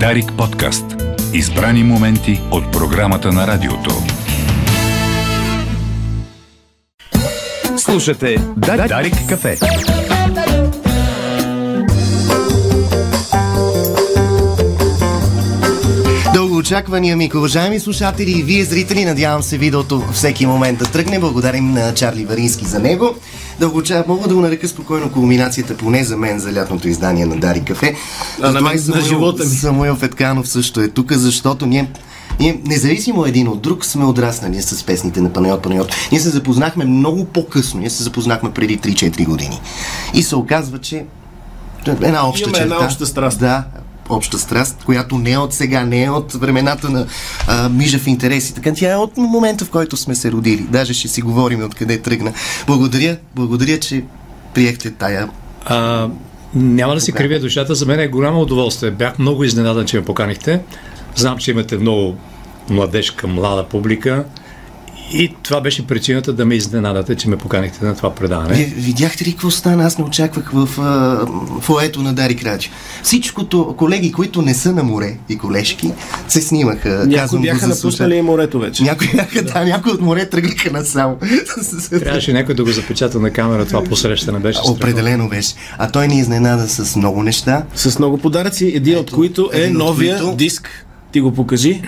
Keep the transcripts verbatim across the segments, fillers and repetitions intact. Дарик подкаст. Избрани моменти от програмата на радиото. Слушате Дарик кафе. Очаквания ми, уважаеми слушатели и вие зрители, надявам се видеото всеки момент да тръгне. Благодарим на Чарли Барински за него. Дългоочаквано, мога да го нарека спокойно кулминацията, поне за мен, за лятното издание на Дарик кафе. А на мен, Самуил, на живота ми. Самуил Петканов също е тук, защото ние, ние независимо един от друг сме отраснали с песните на Панайот Панайотов. Ние се запознахме много по-късно, ние се запознахме преди три-четири години. И се оказва, че една обща Имаме черта. Една обща страст. Да, обща страст, която не е от сега, не е от времената на а, Мижав интерес и така, тя е от момента, в който сме се родили. Даже ще си говорим откъде тръгна. Благодаря, благодаря, че приехте тая. А, няма да си кривя душата, за мен е голямо удоволствие. Бях много изненадан, че ме поканихте. Знам, че имате много младежка, млада публика. И това беше причината да ме изненадате, че ме поканихте на това предаване. Е, видяхте ли какво стана? Аз не очаквах в фоето на Дарик Радио. Всичкото колеги, които не са на море и колежки, се снимаха. Някои бяха напуснали и морето вече. Някои бяха, да, да някои от море тръгнаха насам. Трябваше някой да го запечата на камера, това посрещане беше. Определено беше. А той ни изненада с много неща. С много подаръци, един от които е новия които... диск. Ти го покажи.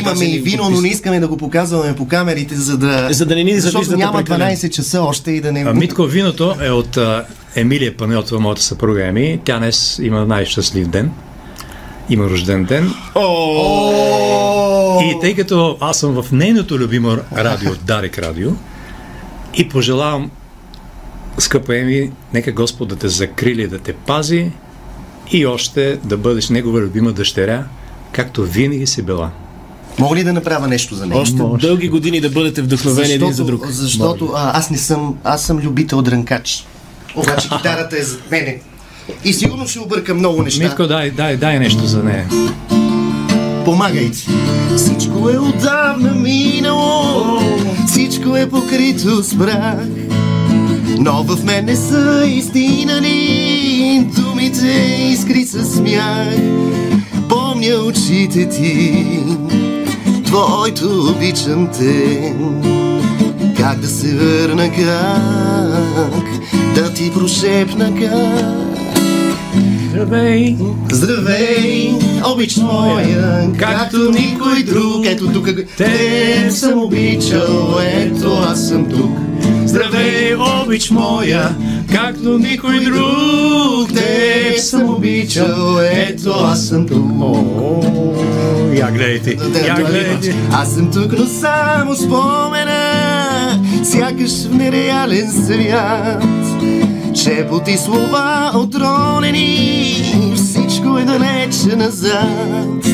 Имаме и вино, но не искаме да го показваме по камерите, за да, за да не ни защото да няма дванайсет часа още и да не... А, Митко, виното е от а, Емилия Панайотова, моята съпруга Еми. Тя днес има най-щастлив ден. Има рожден ден. Oh! И тъй като аз съм в нейното любимо радио, Дарик Радио, и пожелавам, скъпа Еми, нека Господ да те закрили, да те пази и още да бъдеш негова любима дъщеря, както винаги си била. Мога ли да направя нещо за него? Още Може. Дълги години да бъдете вдъхновени един за друг. Защото а, аз не съм, аз съм любител дрънкач. Обаче китарата е за мене. И сигурно ще обърка много неща. Митко, дай, дай, дай нещо за нея. Помагай ти. Всичко е отдавна минало, всичко е покрито с прах, но в мен не са истинали думите искри със смях. Помня очите ти, твоето обичам те, как да се върна, как да ти прошепна, как здравей, здравей, обич моя, както никой друг. Ето тук, те съм обичал, ето аз съм тук. Здравей, обич моя, както никой друг, те съм обичал, ето аз съм тук. Я гледайте, я гледайте. Аз съм тук, но само спомена, сякаш в нереален свят. Чепот и слова отронени, всичко е далече назад.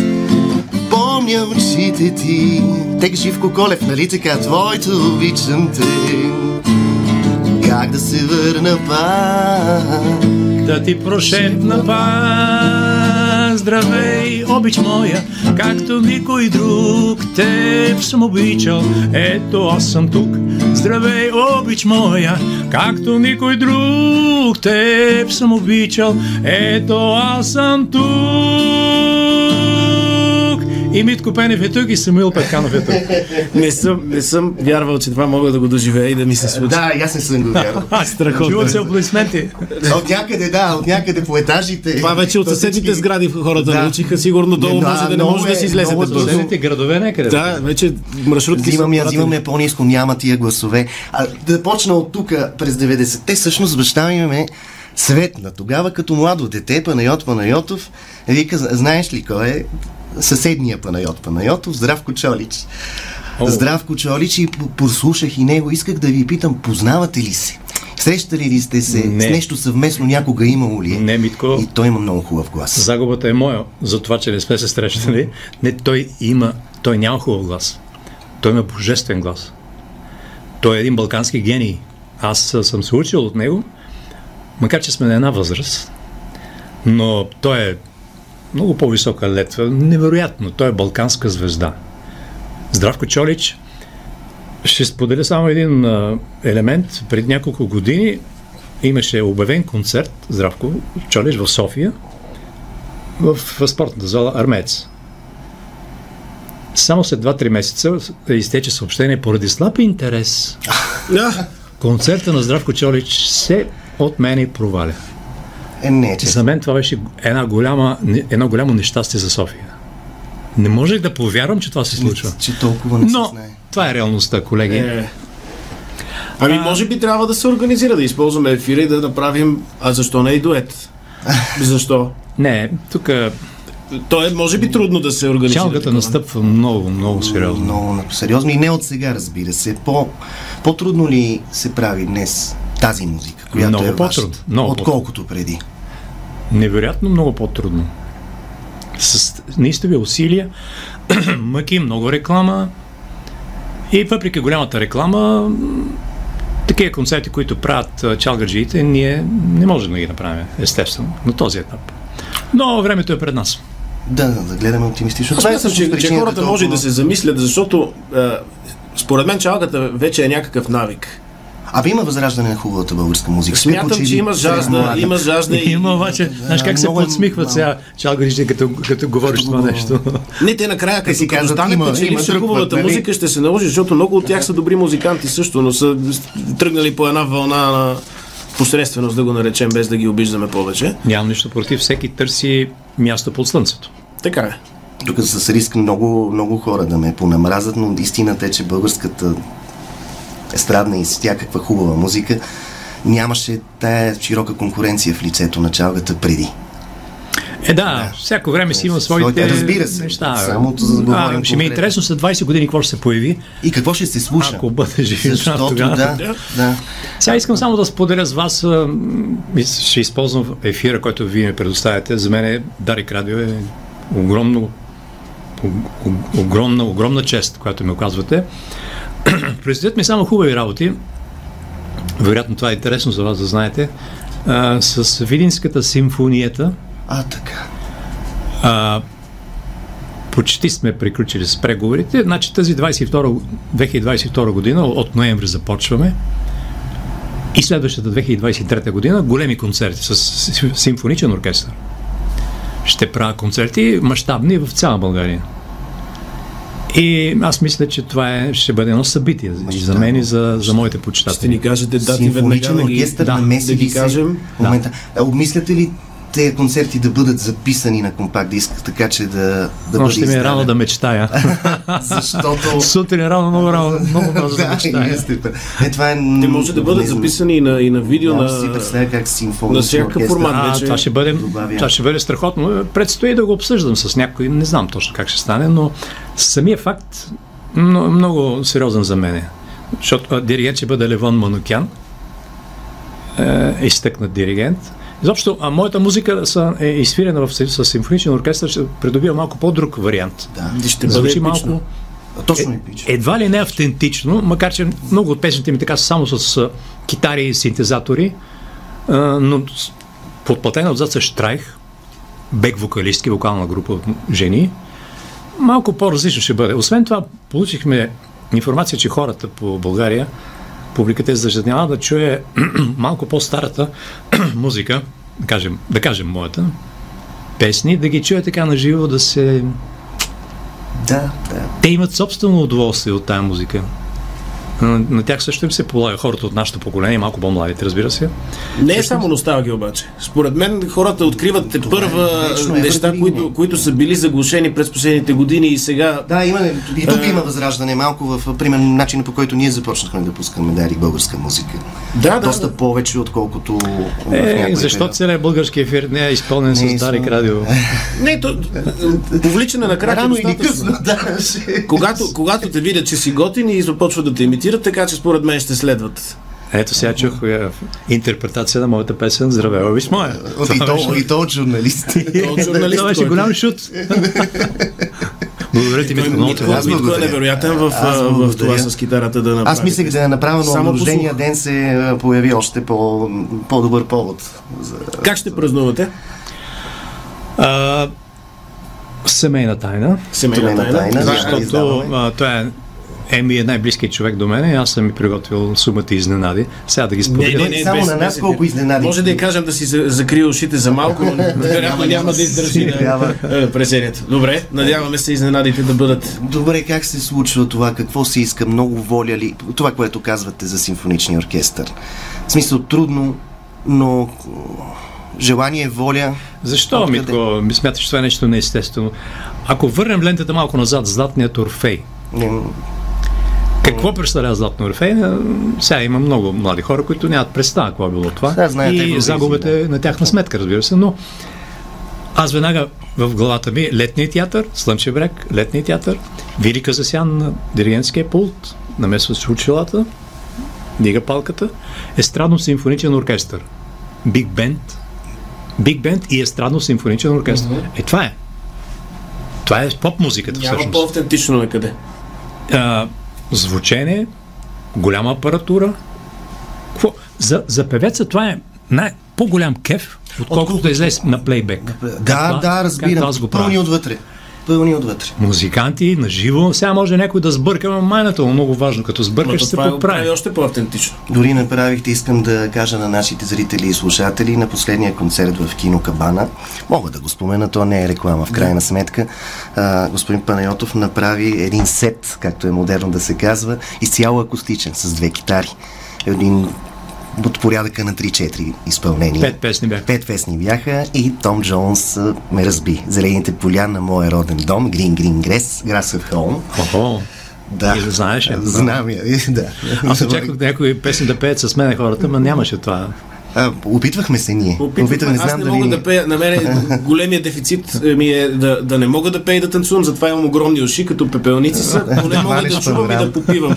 Помня очите ти, тек Живко Колев, нали така, твоето обичам те, как да се върна пак, да ти прошепна пак. Здравей, обич моя, както никой друг, теб съм обичал, ето аз съм тук. Здравей, обич моя, както никой друг, теб съм обичал, ето аз съм тук. И Митко Пенев е тук, и Самуил Петканов е тук. Не съм, не съм вярвал, че това мога да го доживея и да ми се случи. Да, аз не съм го вярвал. Аз страхотно. Чуват се аплодисменти. От някъде, да, от някъде по етажите. Това вече от съседните сгради хората да научиха, сигурно долу да, може да не може е, да си излезете. От съседните градове някъде. Да, вече маршрутки са. Аз имаме по-ниско, няма тия гласове. А, да почна от тук през деветдесетте, всъщност баща ми ме светна. Тогава като младо дете, Панайот Панайотов, вика, знаеш ли кой е? Съседния Панайот Панайотов, Здравко Чолич. Oh. Здравко Чолич, и послушах и него, исках да ви питам, познавате ли се? Срещали ли сте се? Не. С нещо съвместно някога имало ли? Не, Митко. И той има много хубав глас. Загубата е моя, за това, че не сме се срещали. Не, той има, той няма хубав глас. Той има божествен глас. Той е един балкански гений. Аз съм се учил от него, макар че сме на една възраст, но той е много по-висока летва. Невероятно. Той е балканска звезда. Здравко Чолич. Ще споделя само един а, елемент. Пред няколко години имаше обявен концерт Здравко Чолич в София. в спортната зала Армеец. Само след два-три месеца изтече съобщение поради слаб интерес. Концерта на Здравко Чолич се от мен и проваля. Е, не, че... За мен това беше една голяма, едно голямо нещастие за София. Не можех да повярвам, че това се случва. Не, че толкова не се знае. Но това е реалността, колеги. Е. Ами може би трябва да се организира, да използваме ефира и да направим, а защо не и дует? Защо? Не, тук... То е, може би, трудно да се организира. Чалката настъпва много, много сериозно. Много сериозно и не от сега, разбира се. По, по-трудно ли се прави днес тази музика, която много е вашата, отколкото преди? Невероятно много по-трудно. С неистови усилия, мъки, много реклама и въпреки голямата реклама, такива концерти, които правят чалгаджиите, ние не можем да ги направим, естествено, на този етап. Но времето е пред нас. Да, да гледаме оптимистично. Смятам, че, че хората толкова... може да се замислят, защото е, според мен чалгата вече е някакъв навик. Абе има възраждане на хубавата българска музика. Смятам, Смятам че има жажда, има жажда и... Има обаче, знаеш как се подсмихват сега чалгарите, като, като говориш като това го... нещо. Не, те накрая, като си казват, че има хубавата музика, ще се наложи, защото много от тях са добри музиканти също, но са тръгнали по една вълна на... посредственост, да го наречем, без да ги обиждаме повече. Нямам нищо против, всеки търси място под слънцето. Така е. Тук с риск много, много хора да ме понамразат, но истината е, че българската естрадна и всякаква хубава музика нямаше тая широка конкуренция в лицето на чалгата преди. Е, да, да, всяко време си има своите... Разбира се, неща. Само да говорим. Ще ми е интересно след двайсет години какво ще се появи. И какво ще се слуша. Ако бъде жив тогава. Да, да. Сега искам само да споделя с вас, ще използвам ефира, който вие ми предоставяте. За мен е Дарик Радио е огромно, огромна, огромна чест, която ми оказвате. Предстоят ми само хубави работи. Вероятно това е интересно за вас да знаете. А, с Видинската симфонията. А, така. А, почти сме приключили с преговорите. Значи тази двайсет и втора, две хиляди двайсет и втора година, от ноември започваме. И следващата две хиляди двайсет и трета година големи концерти с симфоничен оркестър. Ще правя концерти мащабни в цяла България. И аз мисля, че това е, ще бъде едно събитие Мащаба. за мен и за, за моите почитатели. Ще ни кажете дати веднага да ги, да, да ги кажем. Да. Обмисляте ли тези концерти да бъдат записани на компакт диск, така че да, да бъде издаден. Ще ми е рано да мечтая. Защото... Сутрин рано, много рано, много бързо да мечтая. Е, това е... Те може да бъдат записани и на, и на видео, на... си представя как симфония. На всякакъв формат вече. Това ще бъде, това ще бъде страхотно. Предстои да го обсъждам с някой. Не знам точно как ще стане, но самия факт е много сериозен за мен. Защото диригент ще бъде Левон Манукян. Изтъкнат диригент. Изобщо, а моята музика е изфирена с симфоничен оркестър, ще придобива малко по-друг вариант. Да, ще звучи малко... Точно епично. Едва ли не автентично, макар че много от песните ми така са само с китари и синтезатори, но подплатена отзад с штрайх, бек вокалистки, вокална група от жени, малко по-различно ще бъде. Освен това, получихме информация, че хората по България, публиката е зажадняла да чуе малко по-старата музика, да кажем, да кажем моята, песни, да ги чуе така наживо, да се... Да, да. Те имат собствено удоволствие от тая музика. На, на тях също им се полага, хората от нашето поколение, малко по-младите, разбира се. Не е също... само носталгия обаче. Според мен хората откриват те първа е, неща, е, които, които са били заглушени през последните години и сега... Да, има, и тук а... има възраждане малко в, примерно, начина по който ние започнахме да пускаме Дарик българска музика. Да, да. Доста да. повече, отколкото... Е, защо целият български ефир не е изпълнен не с е Дарик Радио? Не, то... Повличане на крак е достатъчно. Когато те видят, че си готин и започват да те имитират, така че според мен ще следват. Ето сега чух интерпретация на моята песен "Здравела ви с моя". И то от журналисти. Това беше голям шут. Благодаря ти, Митко. Митко е невероятен в това с китарата да направи. Аз мислех да я направя, но на рождения ден се появи още по-добър повод. Как ще празнувате? Семейна тайна. Семейна тайна. Защото това е Еми е най-близкият човек до мен, аз съм ми приготвил сумата изненади. Сега да ги споделя. Не, не, не, само без, на нас колко изненади. Може да я кажем да си закрия ушите за малко, но вероятно няма да издържи презението. Добре, надяваме се изненадите да бъдат. Добре, как се случва това? Какво се иска? Много воля ли? Това, което казвате за симфоничния оркестър. В смисъл трудно, но желание, воля. Защо, Митко, смяташ, че това е нещо неестествено? Ако върнем лентата малко назад, Златният Орфей. Mm. Какво представлява Златно Орфей? Сега има много млади хора, които нямат представа какво е било това. Сега знаете, и загубата е да. на тяхна сметка, разбира се, но аз веднага в главата ми Летния театър, Слънчев бряг, Летния театър, Вили Казасян на диригентския пулт, намесва се училата, дига палката, естрадно-симфоничен оркестър, биг бенд, биг бенд и естрадно-симфоничен оркестър. Mm-hmm. Е, това е. Това е поп-музиката всъщност. Няма по-автентично некъде. А, звучение, голяма апаратура. Какво? За, за певеца това е най-по-голям кеф, отколкото от да излезе на плейбек. Да, да, да, разбирам. Пълни отвътре. Пълни отвътре. Музиканти, наживо. Сега може някой да сбърка, но майната е много важно. Като сбъркаш, ще се поправи. Прави още по-автентично. Дори направихте, искам да кажа на нашите зрители и слушатели, на последния концерт в кино Кабана. Мога да го спомена, то не е реклама в крайна сметка. А, господин Панайотов направи един сет, както е модерно да се казва, изцяло акустичен, с две китари. Един от порядъка на три-четири изпълнения. Пет песни бяха. Пет песни бяха и Том Джонс а, ме разби. Зелените поля на моя роден дом, Green Green Grass, Grass at Home. Охо, да. Ти знаеш? А, знам я, да. Аз очаквах някои песни да пеят с мен хората, но нямаше това. А, опитвахме се ние. Опитвахме. Опитвахме. Аз не, знам не дали мога ни... да пея. На мен големия дефицит ми е да, да не мога да пея и да танцувам, затова имам огромни уши, като пепелници са, но не мога да чувам и да попивам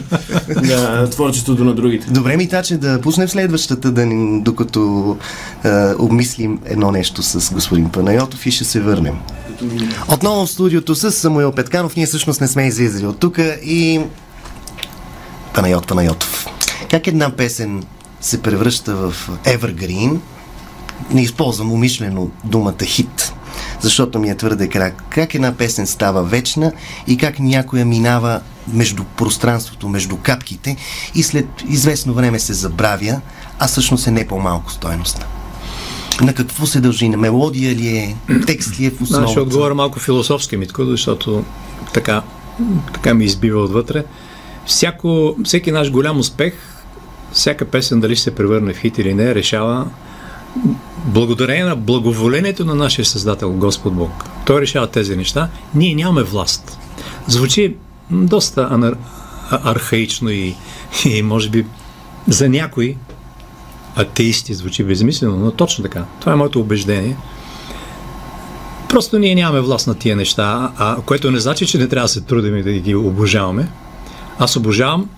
на творчеството на другите. Добре, ми таче да пуснем следващата, да ни, докато а, обмислим едно нещо с господин Панайотов и ще се върнем. Отново в студиото с Самуил Петканов. Ние всъщност не сме излизали от тук и Панайот Панайотов. Как една песен се превръща в evergreen. Не използвам умишлено думата хит, защото ми е твърде крак. Как една песен става вечна и как някоя минава между пространството, между капките и след известно време се забравя, а всъщност е не по-малко стойността. На какво се дължи? На мелодия ли е? Текст ли е в основата? Да, ще отговоря малко философски, Митко, защото така, така ми избива отвътре. Всяко, всеки наш голям успех, всяка песен, дали ще се превърне в хит или не, решава благодарение на благоволението на нашия Създател, Господ Бог. Той решава тези неща. Ние нямаме власт. Звучи доста анар... архаично и, и може би за някои атеисти звучи безмислено, но точно така. Това е моето убеждение. Просто ние нямаме власт на тия неща, а, което не значи, че не трябва да се трудим и да ги обожаваме. Аз обожавам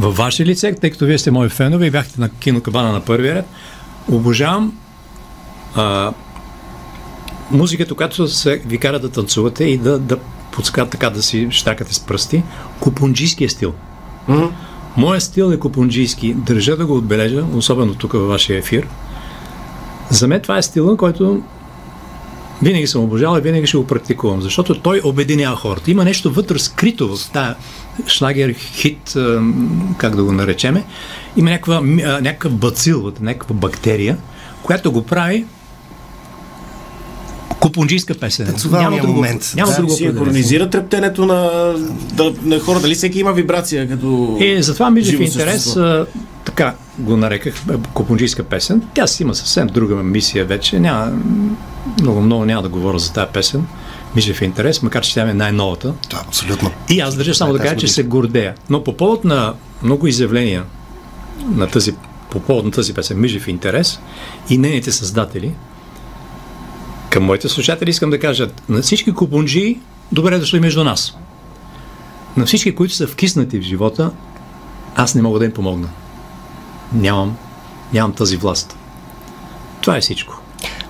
във ваше лице, тъй като вие сте мои фенове и бяхте на кинокабана на първия ред, обожавам а, музиката, която се ви кара да танцувате и да, да подскат така да си щакате с пръсти. Купунджийския стил. Mm-hmm. Моят стил е купунджийски. Държа да го отбележа, особено тук във вашия ефир. За мен това е стила, който винаги съм обожал и винаги ще го практикувам, защото той обединява хората. Има нещо вътре скрито в тая шлагер, хит, как да го наречеме. Има някаква, някакъв бацил, някаква бактерия, която го прави купунджийска песен. Танцовалния момент. Няма да го синхронизира трептенето на, да, на хора. Дали всеки има вибрация като и затова Мижав интерес, а, така го нареках, купунджийска песен. Тя си има съвсем друга мисия вече. Няма, много, много няма да говоря за тази песен. Мижав интерес, макар че тя е най-новата. Да, абсолютно. И аз държа само да кажа, че се гордея. Но по повод на много изявления на тази, по повод на тази песен Мижав интерес и нейните създатели, към моите слушатели искам да кажа, на всички купунджии, добре дошли между нас. На всички, които са вкиснати в живота, аз не мога да им помогна. Нямам, нямам тази власт. Това е всичко.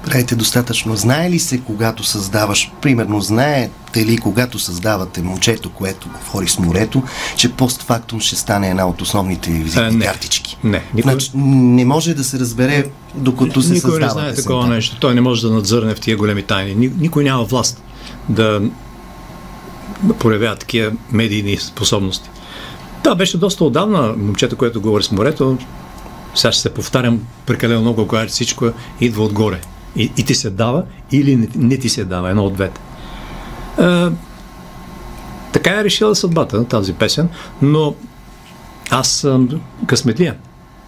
Правите достатъчно. Знае ли се, когато създаваш, примерно, знаете ли, когато създавате момчето, което говори с морето, че постфактум ще стане една от основните визитни картички? Не. Никой... Значи, не може да се разбере, докато се никой създава. Никой не знае такова там нещо. Той не може да надзърне в тия големи тайни. Никой няма власт да, да проявява такива медийни способности. Това беше доста отдавна, момчето, което говори с морето. Сега ще се повтарям прекалено много, когато всичко идва отгоре. И, и ти се дава, или не, не ти се дава, едно от двете. А, така е решила съдбата на тази песен, но аз съм късметлия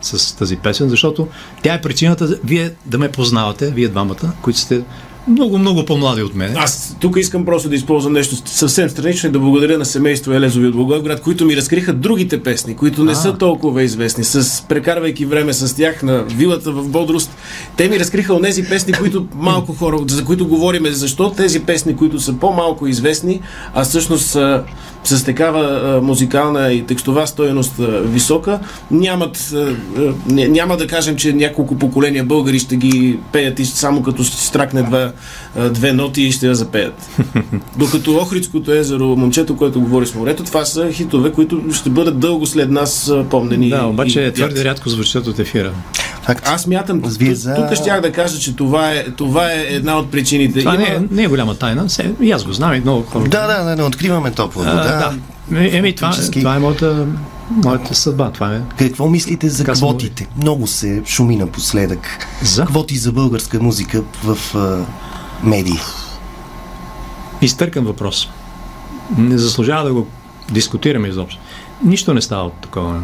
с тази песен, защото тя е причината вие да ме познавате, вие двамата, които сте много, много по-млади от мен. Аз тук искам просто да използвам нещо съвсем странично и да благодаря на семейство Елезови от Благоевград, които ми разкриха другите песни, които не а. са толкова известни. С, прекарвайки време с тях на вилата в бодрост, те ми разкриха онези песни, които малко хора, за които говорим, защо тези песни, които са по-малко известни, а всъщност с, с такава музикална и текстова стойност висока, нямат, няма да кажем, че няколко поколения българи ще ги пеят и само като стракне два две ноти и ще я запеят. Докато Охридското езеро, момчето, което говори с морето, това са хитове, които ще бъдат дълго след нас помнени. Да, обаче и, твърде и... рядко звучат от ефира. Факт. Аз мятам, за... тук щях да кажа, че това е, това е една от причините. Това Има... не, е, не е голяма тайна, се, и аз го знам и много хора. Да, да, не, не откриваме топла вода. Да. Е, еми, това, това е моята... Моята съдба, това е. Какво мислите за Казвам квотите? Ли? Много се шуми напоследък. За? Квоти за българска музика в а, медии. Изтъркан въпрос. Не заслужава да го дискутираме изобщо. Нищо не става от такова.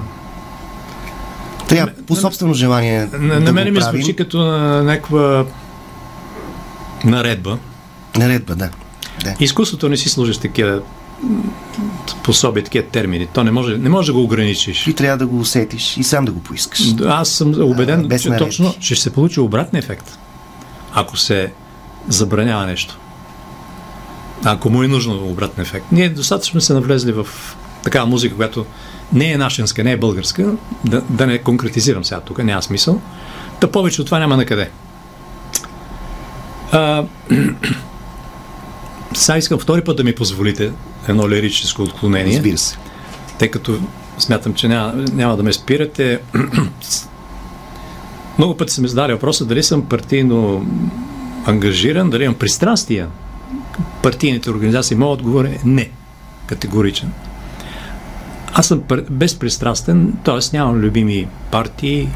Трябва по на, собствено желание на, да на мен ми звучи като на някаква наредба. Наредба, да. да. Изкуството не си служи с такива пособи, такива термини. То не може, не може да го ограничиш. Ти трябва да го усетиш и сам да го поискаш. Аз съм убеден, а, че точно ще се получи обратен ефект, ако се забранява нещо. Ако му е нужно обратен ефект. Ние достатъчно се навлезли в такава музика, която не е нашенска, не е българска, да, да не конкретизирам сега тук, няма смисъл. Та повече от това няма накъде. А, сега искам втори път да ми позволите едно лирическо отклонение. Разбира се. Тъй като смятам, че няма, няма да ме спирате. Много пъти съм задали въпроса дали съм партийно ангажиран, дали имам пристрастия. Партийните организации, моят отговор е не. Категоричен. Аз съм безпристрастен, т.е. нямам любими партии.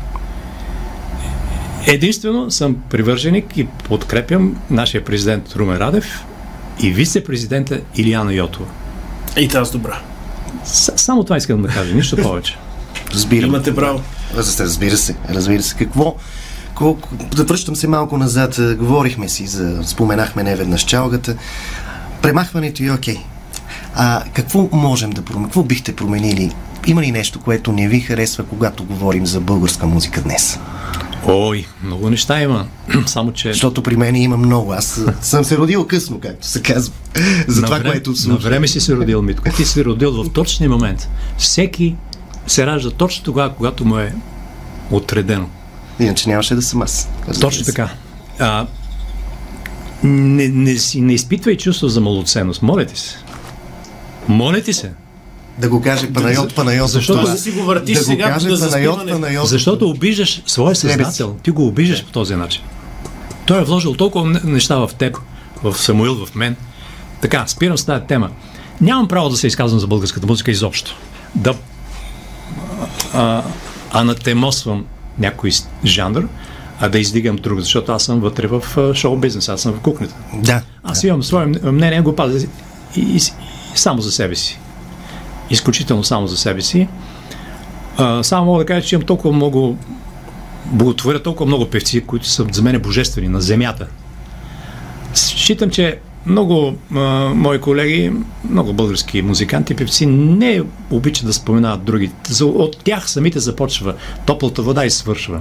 Единствено съм привърженик и подкрепям нашия президент Румен Радев и вице-президента Илияна Йотова. И тази добра. С- само това искам да кажа, нищо повече. Разбирам. Имате право. Разбира се, разбира се. Какво? Колко... Да връщам се малко назад. Говорихме си, за... споменахме неведнъж чалгата. Премахването е окей. А какво можем да променим? Какво бихте променили? Има ли нещо, което не ви харесва, когато говорим за българска музика днес? Ой, много неща има. Само, че... Защото при мен има много. Аз съм се родил късно, както се казва. За на това, време, което слушам. На време си се родил, Митко. Ти си родил в точния момент. Всеки се ражда точно тогава, когато му е отредено. Иначе нямаше да съм аз. Точно така. А, не, не, не изпитвай чувство за малоценност. Моля ти се. Моля ти се. Да го каже Панайот Панайотов. Защото да си го въртиш да сега, да заспиване. Защото обиждаш своя съзнател. Ти го обиждаш по този начин. Той е вложил толкова неща в теб, в Самуил, в мен. Така, спирам с тази тема. Нямам право да се изказвам за българската музика изобщо. Да а, анатемосвам някой жанр, а да издигам друг, защото аз съм вътре в шоу-бизнес, аз съм в кухнята. Да. Аз имам свое мнение, го пазя и, и, и само за себе си. Изключително само за себе си. А, само мога да кажа, че имам толкова много боготворя, толкова много певци, които са за мен божествени на земята. Считам, че много а, мои колеги, много български музиканти, певци не обичат да споменават другите. За, от тях самите започва. Топлата вода и свършва.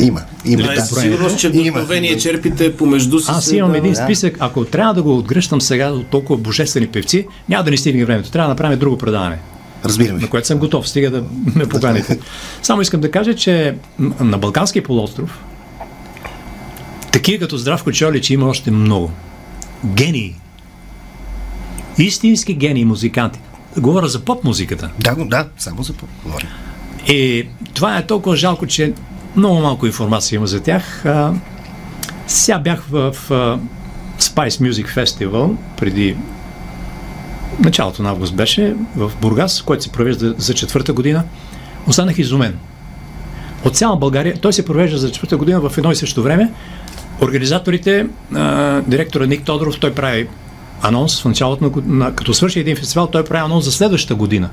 Има. Има. Да, да. Сигурно, че вдъхновение черпите помежду си. Аз имам да, един списък. Ако трябва да го отгръщам сега от толкова божествени певци, няма да ни стигне времето. Трябва да направим друго предаване. Разбираме. На което съм готов. Стига да ме поганите. Само искам да кажа, че на Балканския полуостров такива като Здравко Чолич има още много. Гении. Истински гении музиканти. Говоря за поп-музиката. Да, да, само за поп говоря. И това е толкова жалко, че много малко информация има за тях. А, сега бях в, в Spice Music Festival преди началото на август беше в Бургас, който се провежда за четвърта година. Останах изумен. От цяла България, той се провежда за четвърта година в едно и също време. Организаторите, а, директора Ник Тодров, той прави анонс в началото на, като свърши един фестивал, той прави анонс за следващата година.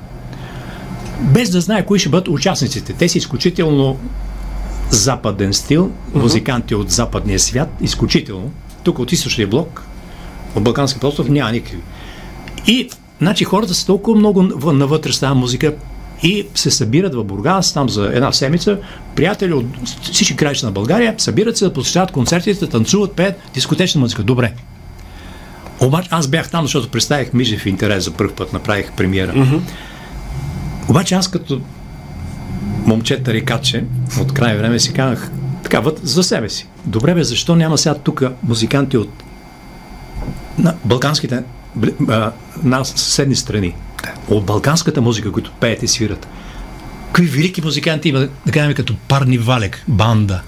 Без да знае кои ще бъдат участниците. Те са изключително западен стил, музиканти от западния свят, изключително. Тук от източния блок, от Балкански полуостров няма никакви. И, значи, хората са толкова много навътре с тази музика и се събират в Бургас, там за една седмица, приятели от всички краища на България, събират се да посещават концертите, танцуват, пеят дискотечна музика. Добре. Обаче аз бях там, защото представих Мижав интерес за първ път, направих премиера. Mm-hmm. Обаче аз като момче тарикатче от край време си казах така за себе си. Добре бе, защо няма сега тук музиканти от на балканските на съседни страни? От балканската музика, които пеят и свират. Какви велики музиканти има, да кажем, като Парни Валек, банда.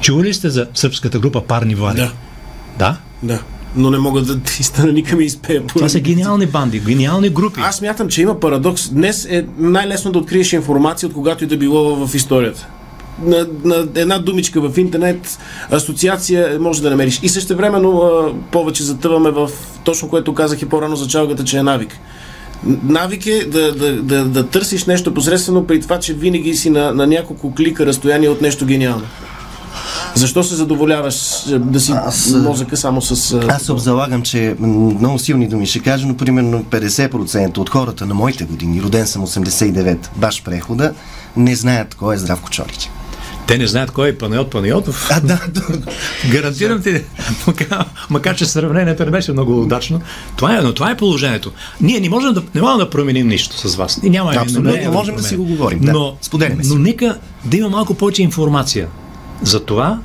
Чували сте за сръбската група Парни Валек? Да. Да? Да. Но не могат да ти стане никъм и изпея. Това са гениални банди, гениални групи. Аз мятам, че има парадокс. Днес е най-лесно да откриеш информация от когато и да било в историята. На, на една думичка в интернет, асоциация може да намериш. И същевременно а, повече затъваме в точно което казах и по-рано за чалгата, че е навик. Навик е да, да, да, да търсиш нещо посредствено при това, че винаги си на, на няколко клика разстояние от нещо гениално. Защо се задоволяваш да си аз, мозъка само с... А... Аз обзалагам, че много силни думи ще кажа, но примерно петдесет процента от хората на моите години, роден съм осемдесет и девет, баш прехода, не знаят кой е Здравко Чолич. Те не знаят кой е Панайот Панайотов. А, да, гарантирам ти, макар, макар че сравнението не беше много удачно. Това е, но това е положението. Ние не можем да, не можем да променим нищо с вас. И няма да, абсолютно, не можем да, да си го говорим. Да, но, но нека да има малко повече информация. За това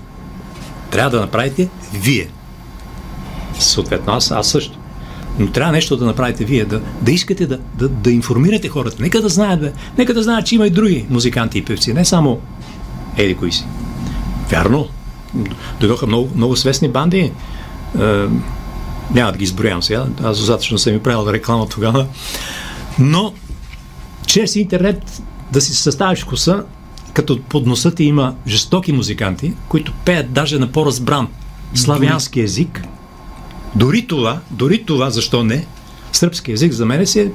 трябва да направите вие. Съответно, аз, аз също. Но трябва нещо да направите вие, да, да искате да, да, да информирате хората. Нека да знаят, бе. Нека да знаят, че има и други музиканти и певци, не само еди кои си. Вярно, дойдоха много, много свестни банди. Е, няма да ги изброявам сега, аз достатъчно съм ми правил реклама тогава. Но чрез интернет да си съставиш вкуса, като под носа ти има жестоки музиканти, които пеят даже на по-разбран славянски език. Дори това, дори това, защо не, сръбски език за мен си е...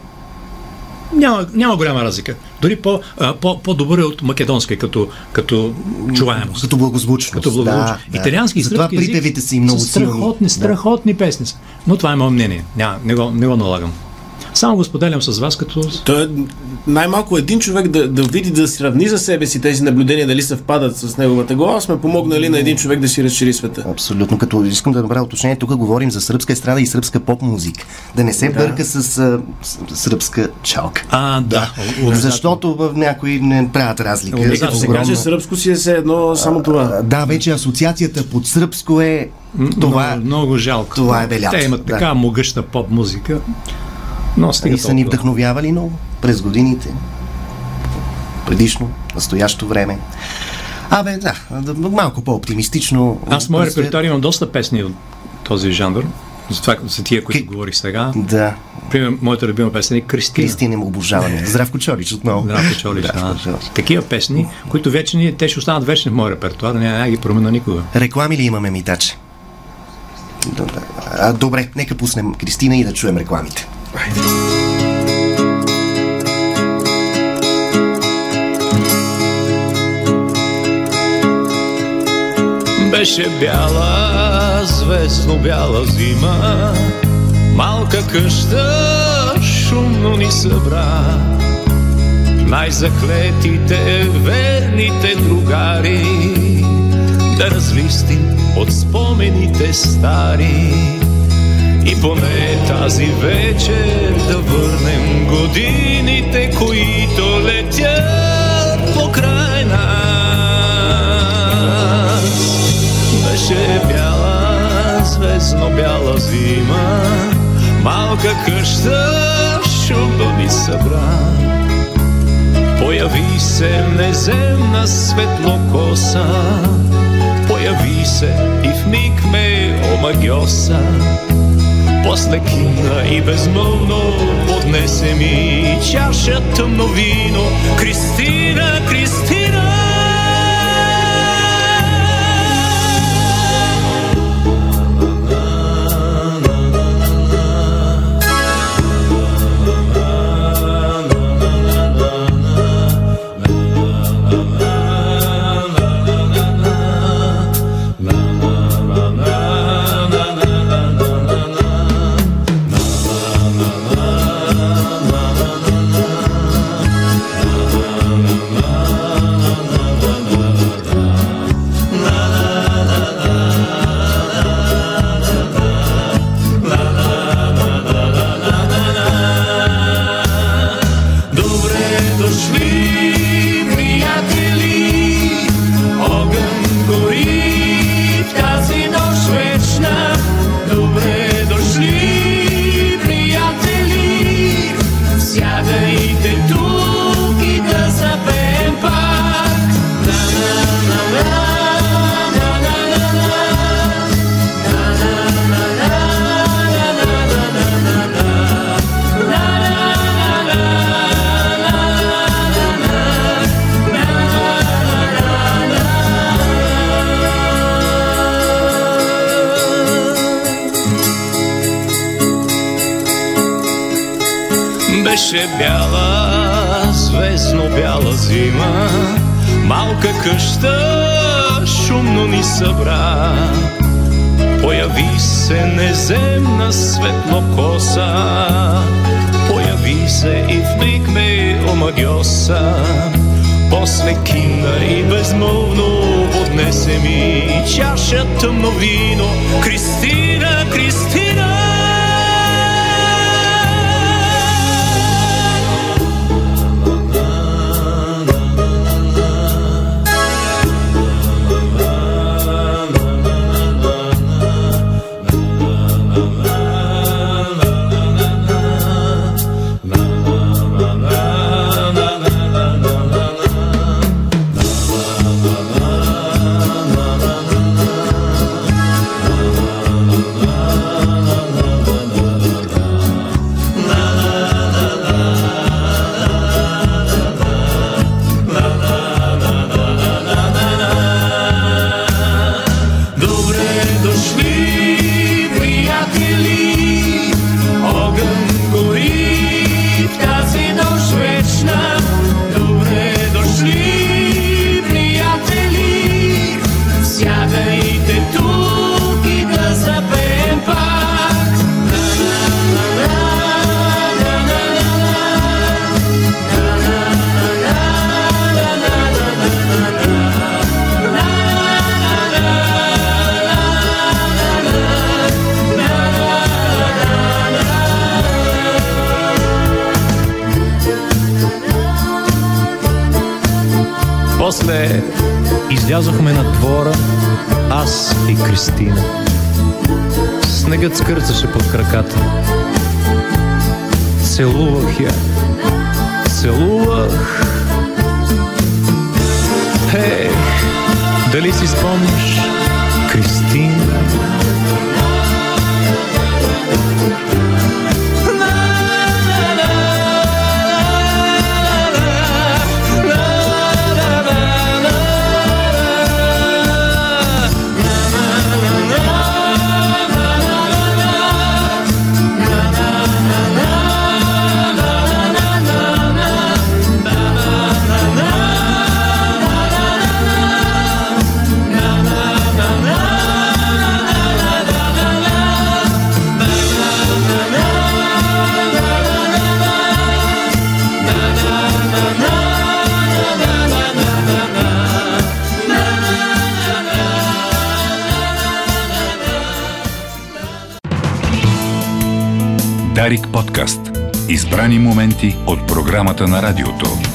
няма, няма голяма разлика. Дори по, а, по, по-добър е от македонски, като, като чуваемост. Като благозвучност. Като благозвучност. Да, италиански и да. Сръбски език си много са страхотни, страхотни да. Песни. Но това е мое мнение. Няма, не, го, не го налагам. Само го споделям с вас, като... То е най-малко един човек да, да види, да сравни за себе си тези наблюдения, дали съвпадат с неговата глава, сме помогнали на един човек да си разшири света. Абсолютно, като искам да направя уточнение, тук говорим за сръбска естрада и сръбска поп-музика. Да не се да. бърка с, с сръбска чалка. А, да. да. Защото в някои не правят разлика. Когато да, се каже сръбско си е все едно само това. А, да, вече асоциацията под сръбско е... Това, много, много жалко. Това е белято. Те имат да. така могъща поп-музика. Но и са ни вдъхновявали много през годините, предишно, настоящо време. Абе, да, малко по-оптимистично. Аз в моя репертуар имам доста песни от този жанр, за това са тия, които К... говорих сега. Да. Пример, моята любима песен е Кристина. Кристина му обожаване. Здравко Чолич отново. Здравко Чолич, да. Такива песни, които вече ни, те ще останат вечни в моя репертуар, да няма ги променя никога. Реклами ли имаме, митаче? Добре, нека пуснем Кристина и да чуем рекламите. Беше бяла, звездно бяла зима, малка къща шумно ни събра. Най-заклетите, верните другари да разлистим от спомените стари. И поне тази вечер да върнем годините, които летят покрай нас. Беше бяла, звездно бяла зима, малка къща шумно ни събра. Появи се неземна светлокоса, появи се и вмиг ме омагьоса. После кина и безмълно поднесе ми чаша тъмно вино. Кристина, Кристина, бяла, звездно бяла зима, малка къща шумно ни събра. Появи се неземна светлокоса, появи се и в миг ме омагьоса. После кина и безмълвно отнесе ми чаша тъмно вино. Кристина, Кристина, излязохме на двора, аз и Кристина. Снегът скърцаше под краката. Целувах я, целувах. Хей, дали си спомняш, Кристина? Дарик подкаст. Избрани моменти от програмата на радиото.